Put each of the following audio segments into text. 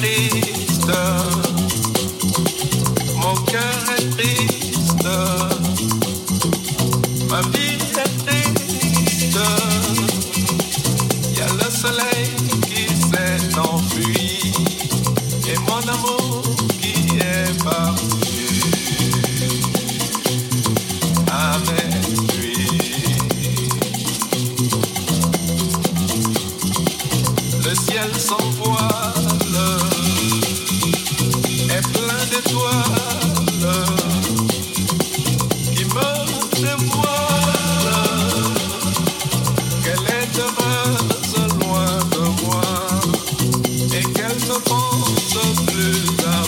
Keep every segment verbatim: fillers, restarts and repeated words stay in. triste, mon cœur est triste, ma vie est triste, y'a le soleil qui s'est enfui, et mon amour qui est parti avec lui, le ciel s'envoie. Loin de moi, et qu'elle ne pense plus à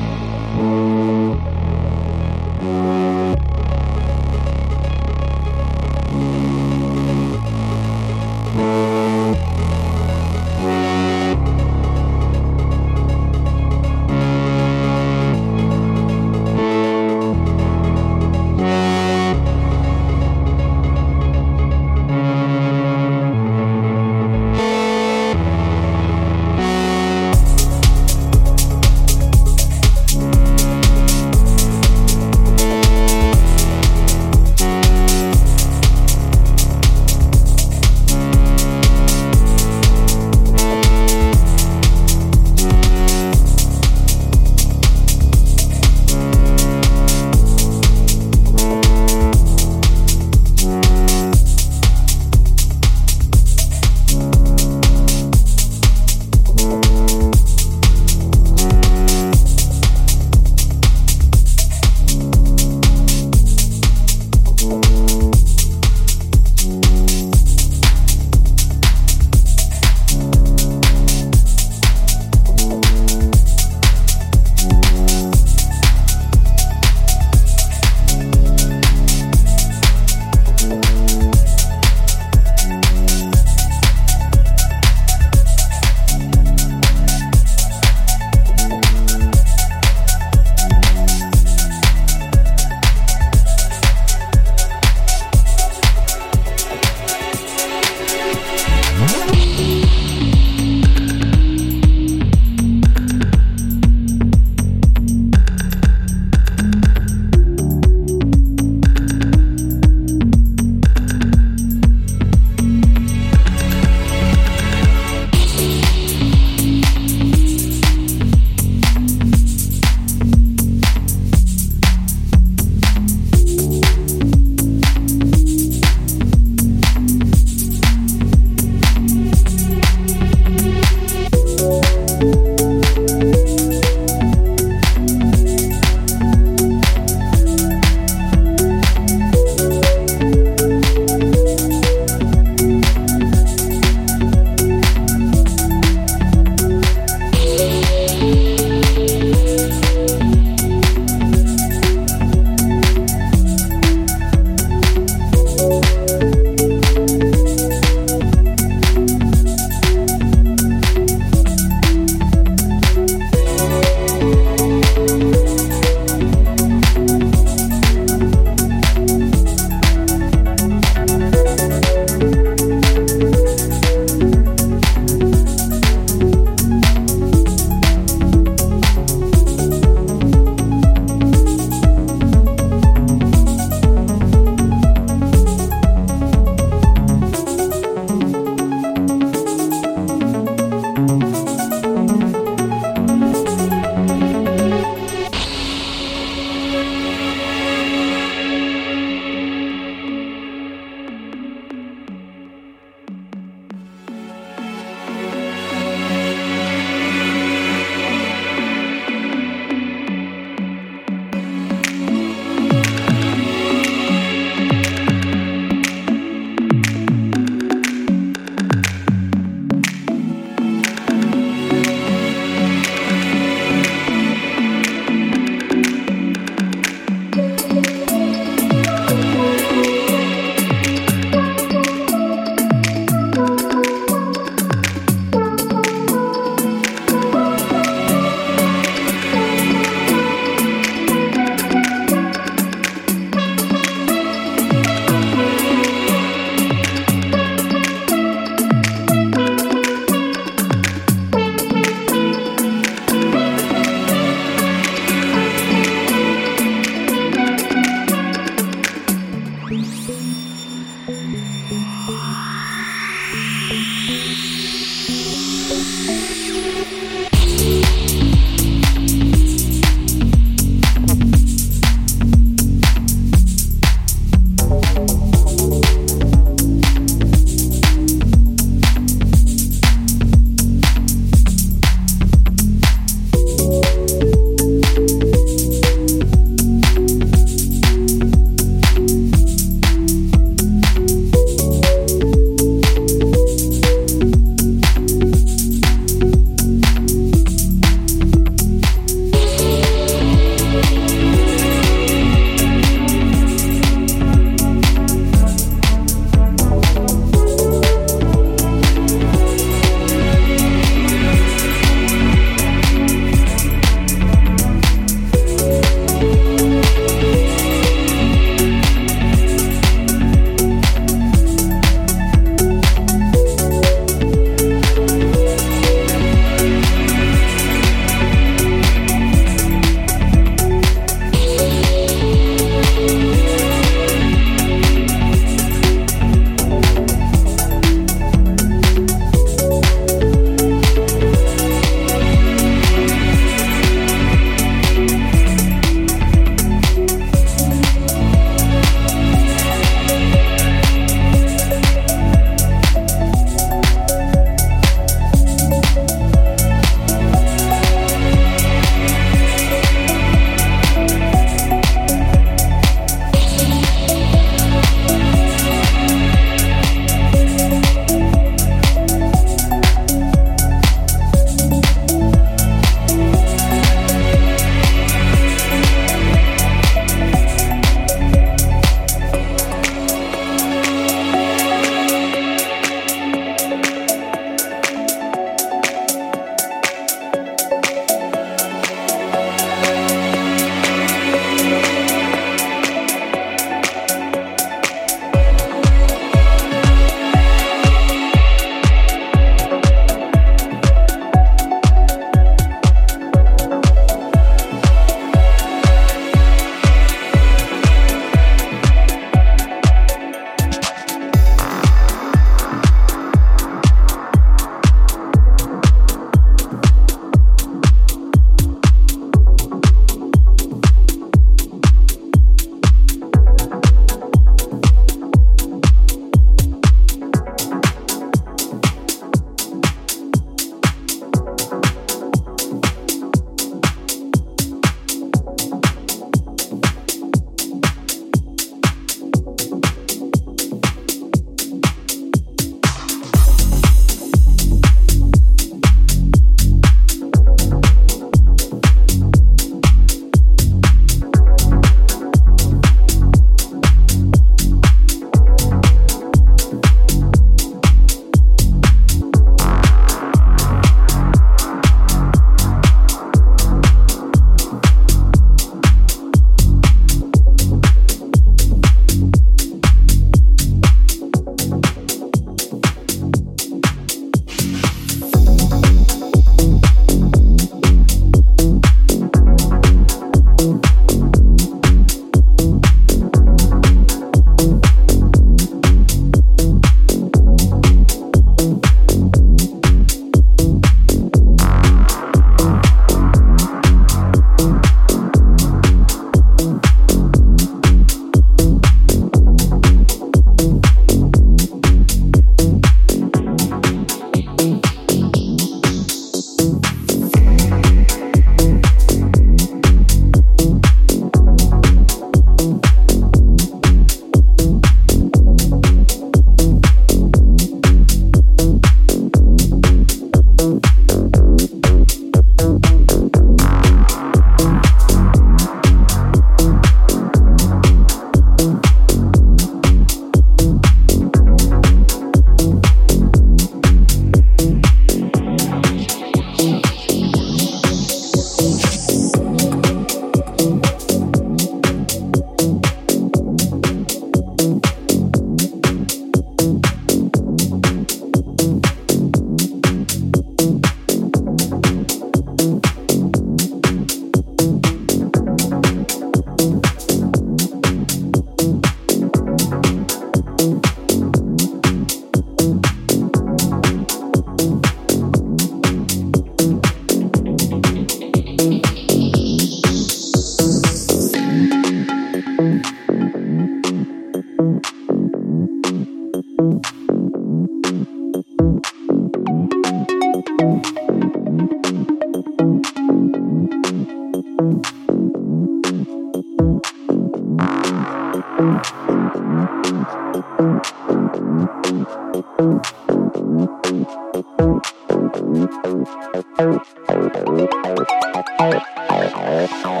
Thank you.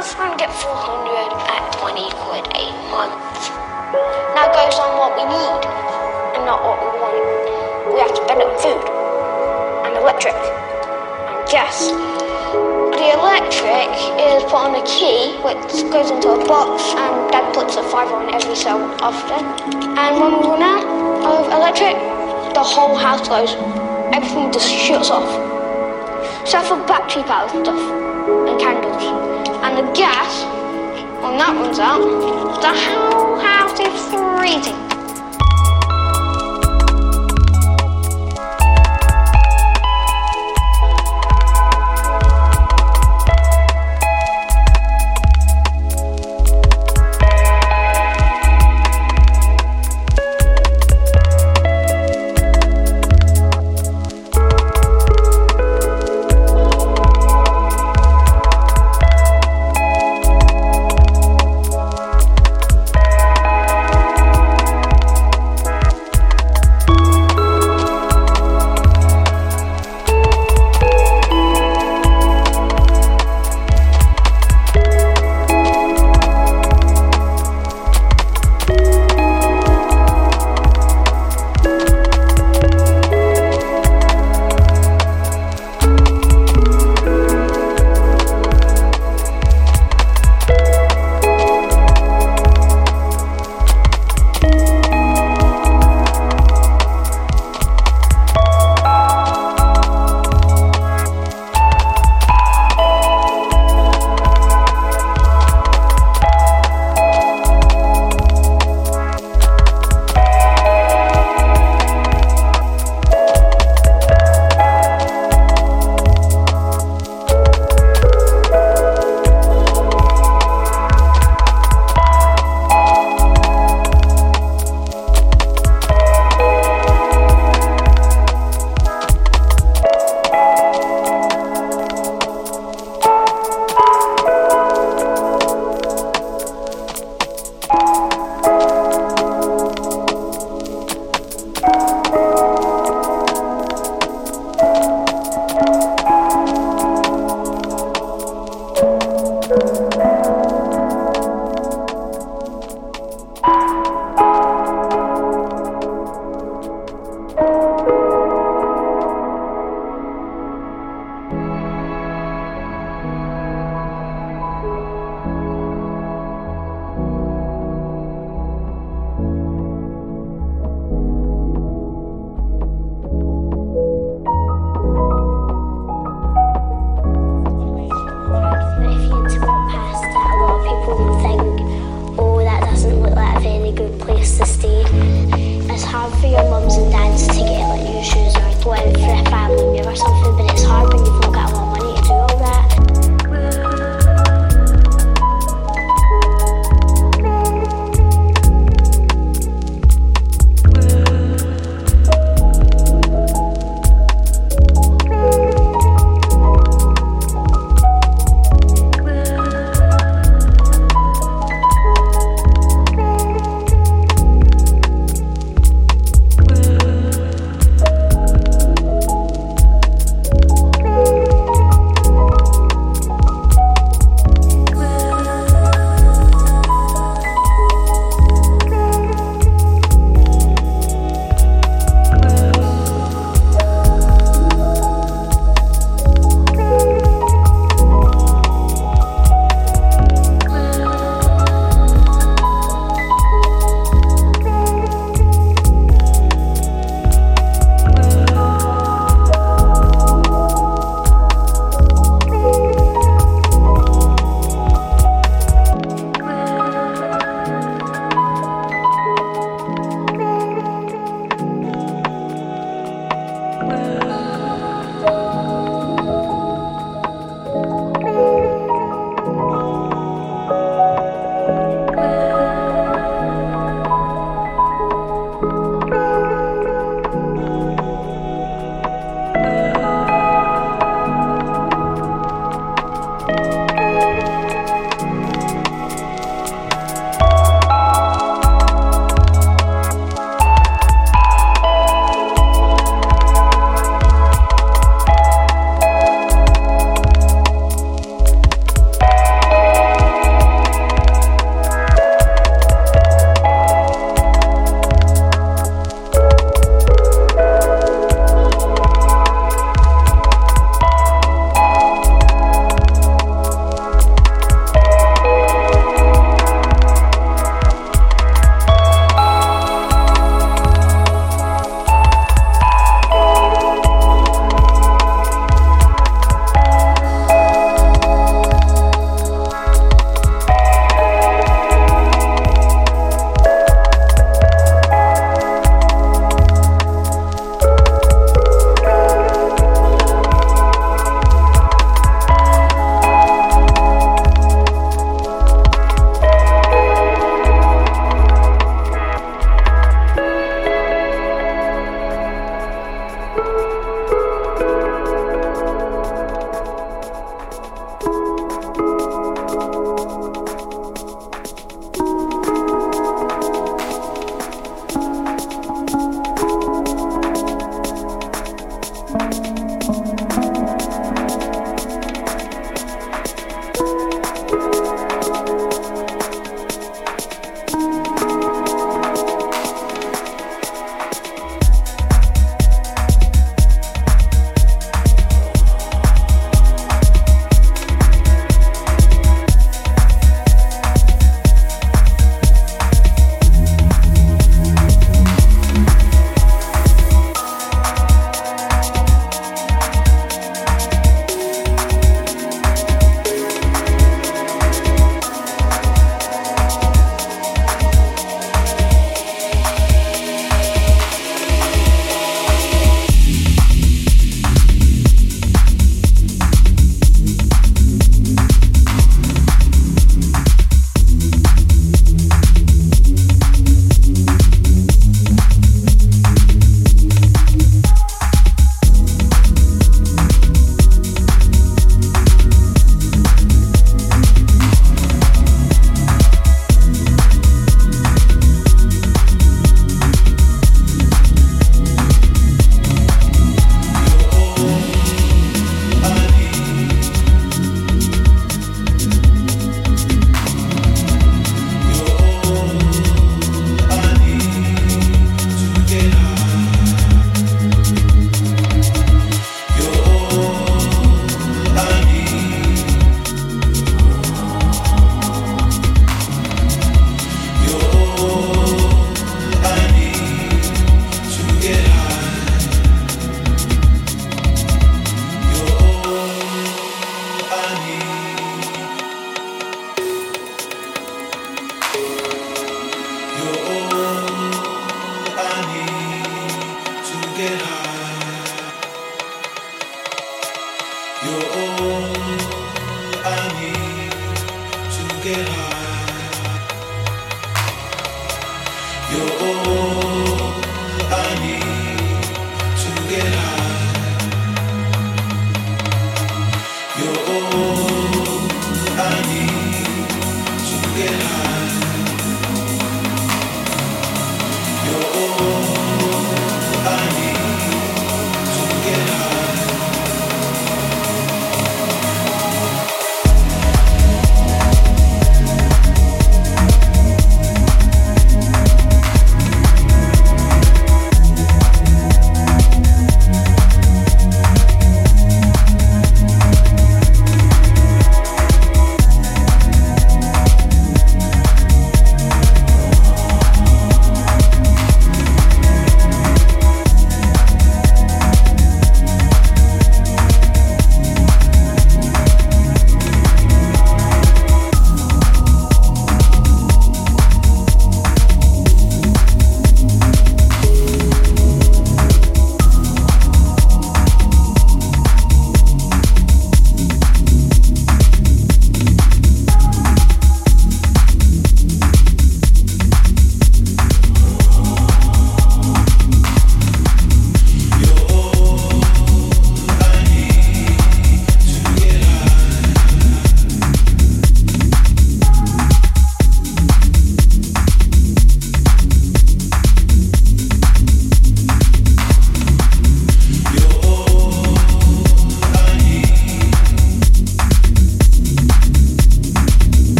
months and get four hundred at twenty quid a month. That goes on what we need and not what we want. We have to spend on food and electric and gas. The electric is put on a key which goes into a box, and Dad puts a fiver on every so often. And when we run out of electric, the whole house goes, everything just shuts off. Except for battery power stuff and candles. And the gas, when that runs out, the whole house is freezing.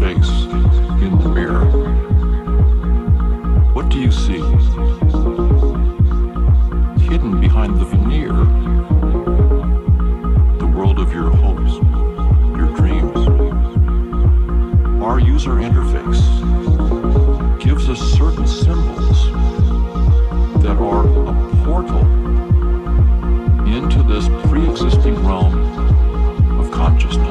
face in the mirror. What do you see? Hidden behind the veneer, the world of your hopes, your dreams. Our user interface gives us certain symbols that are a portal into this pre-existing realm of consciousness.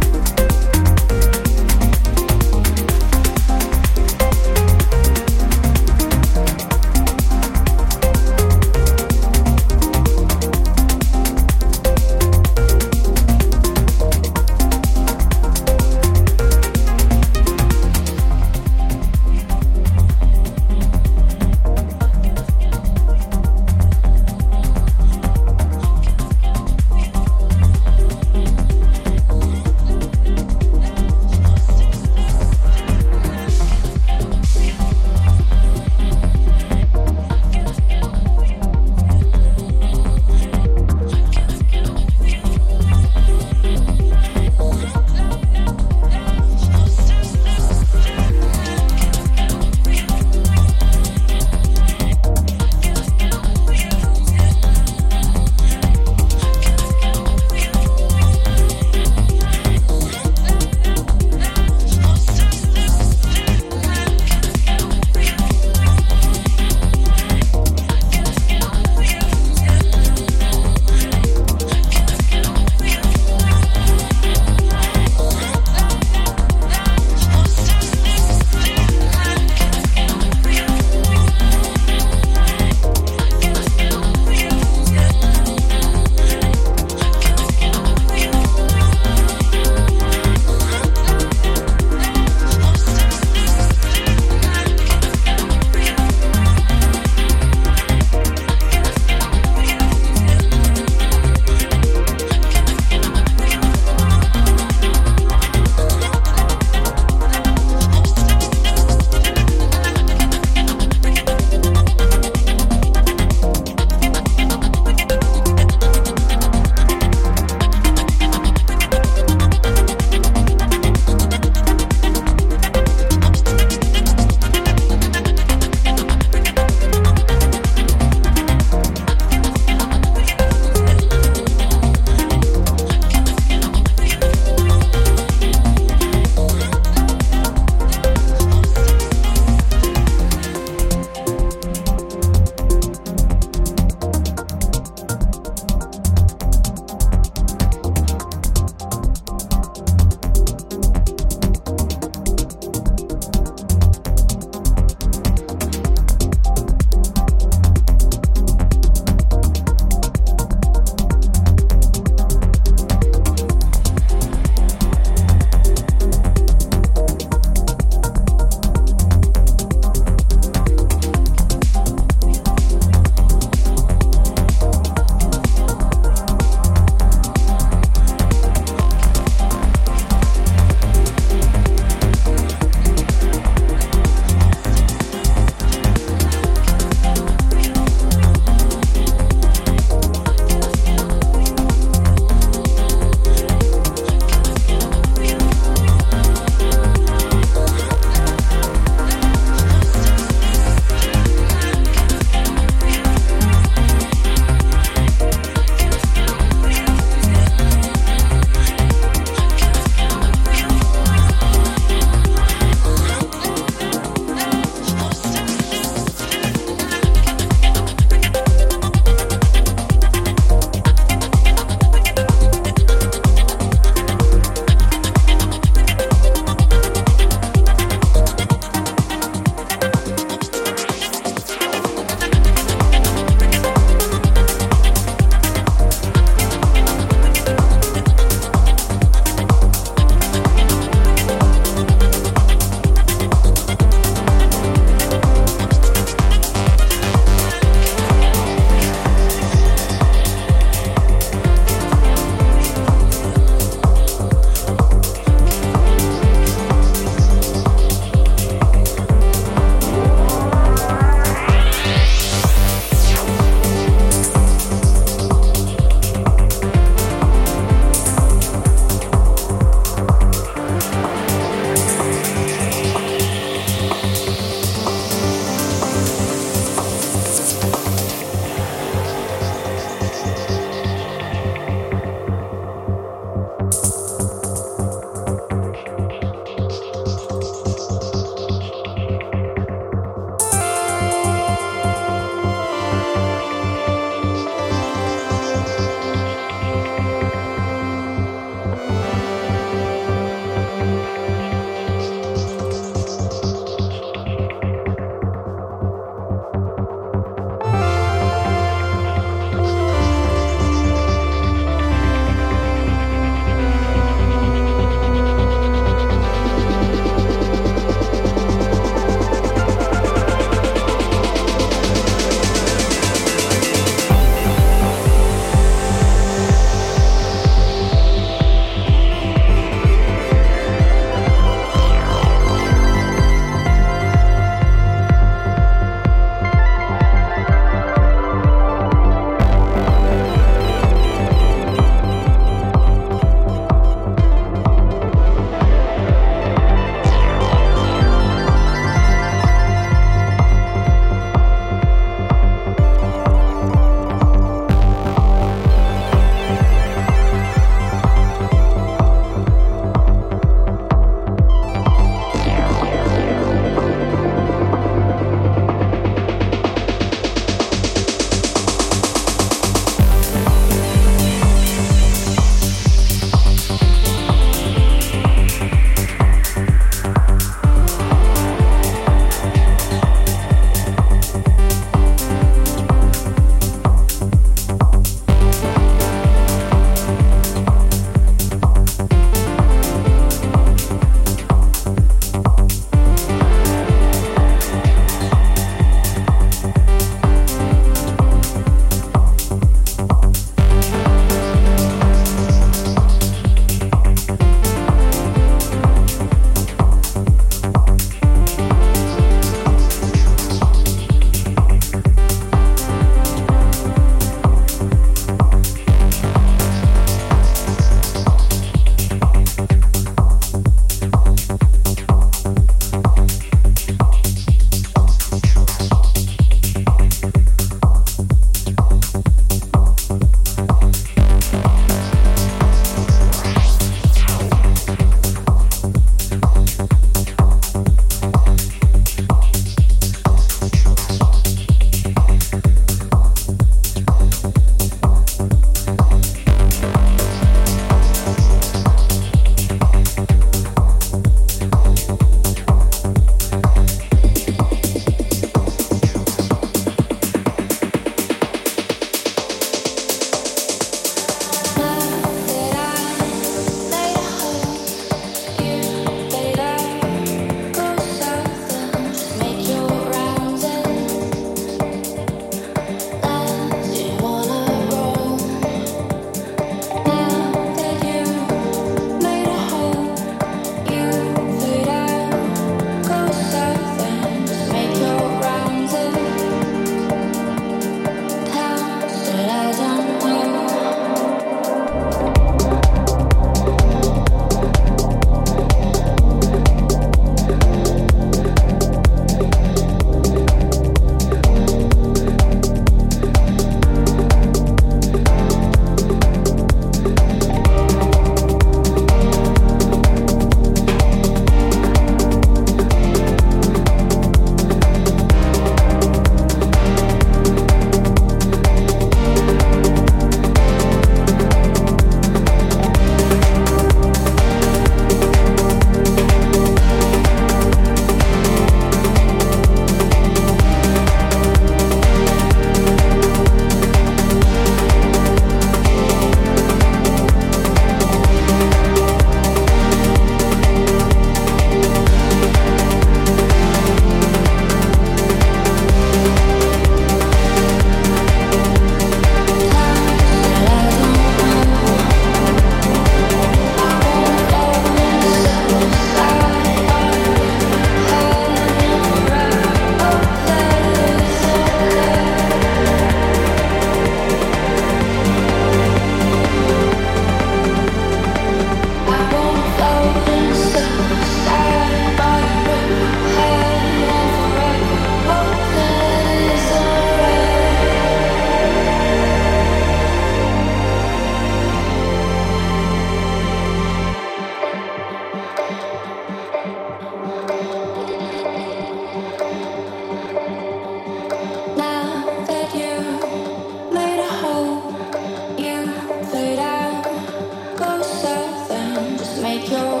We'll be right back.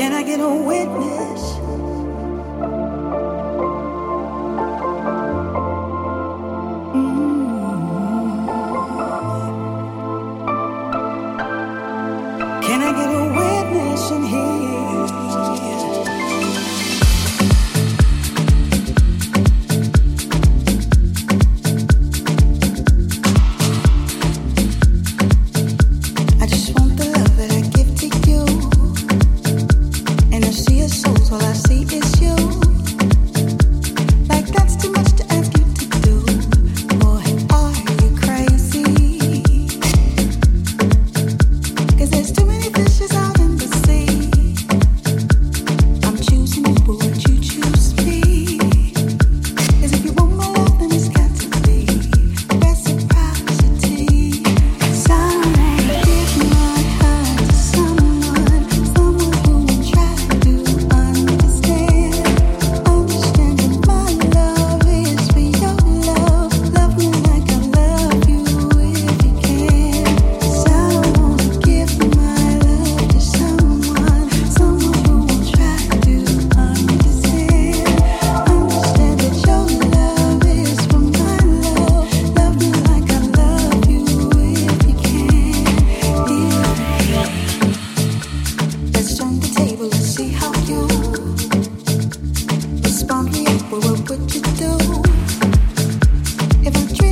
Can I get a witness? Mm. Can I get a witness in here? Respond me up with what would you do if I dream?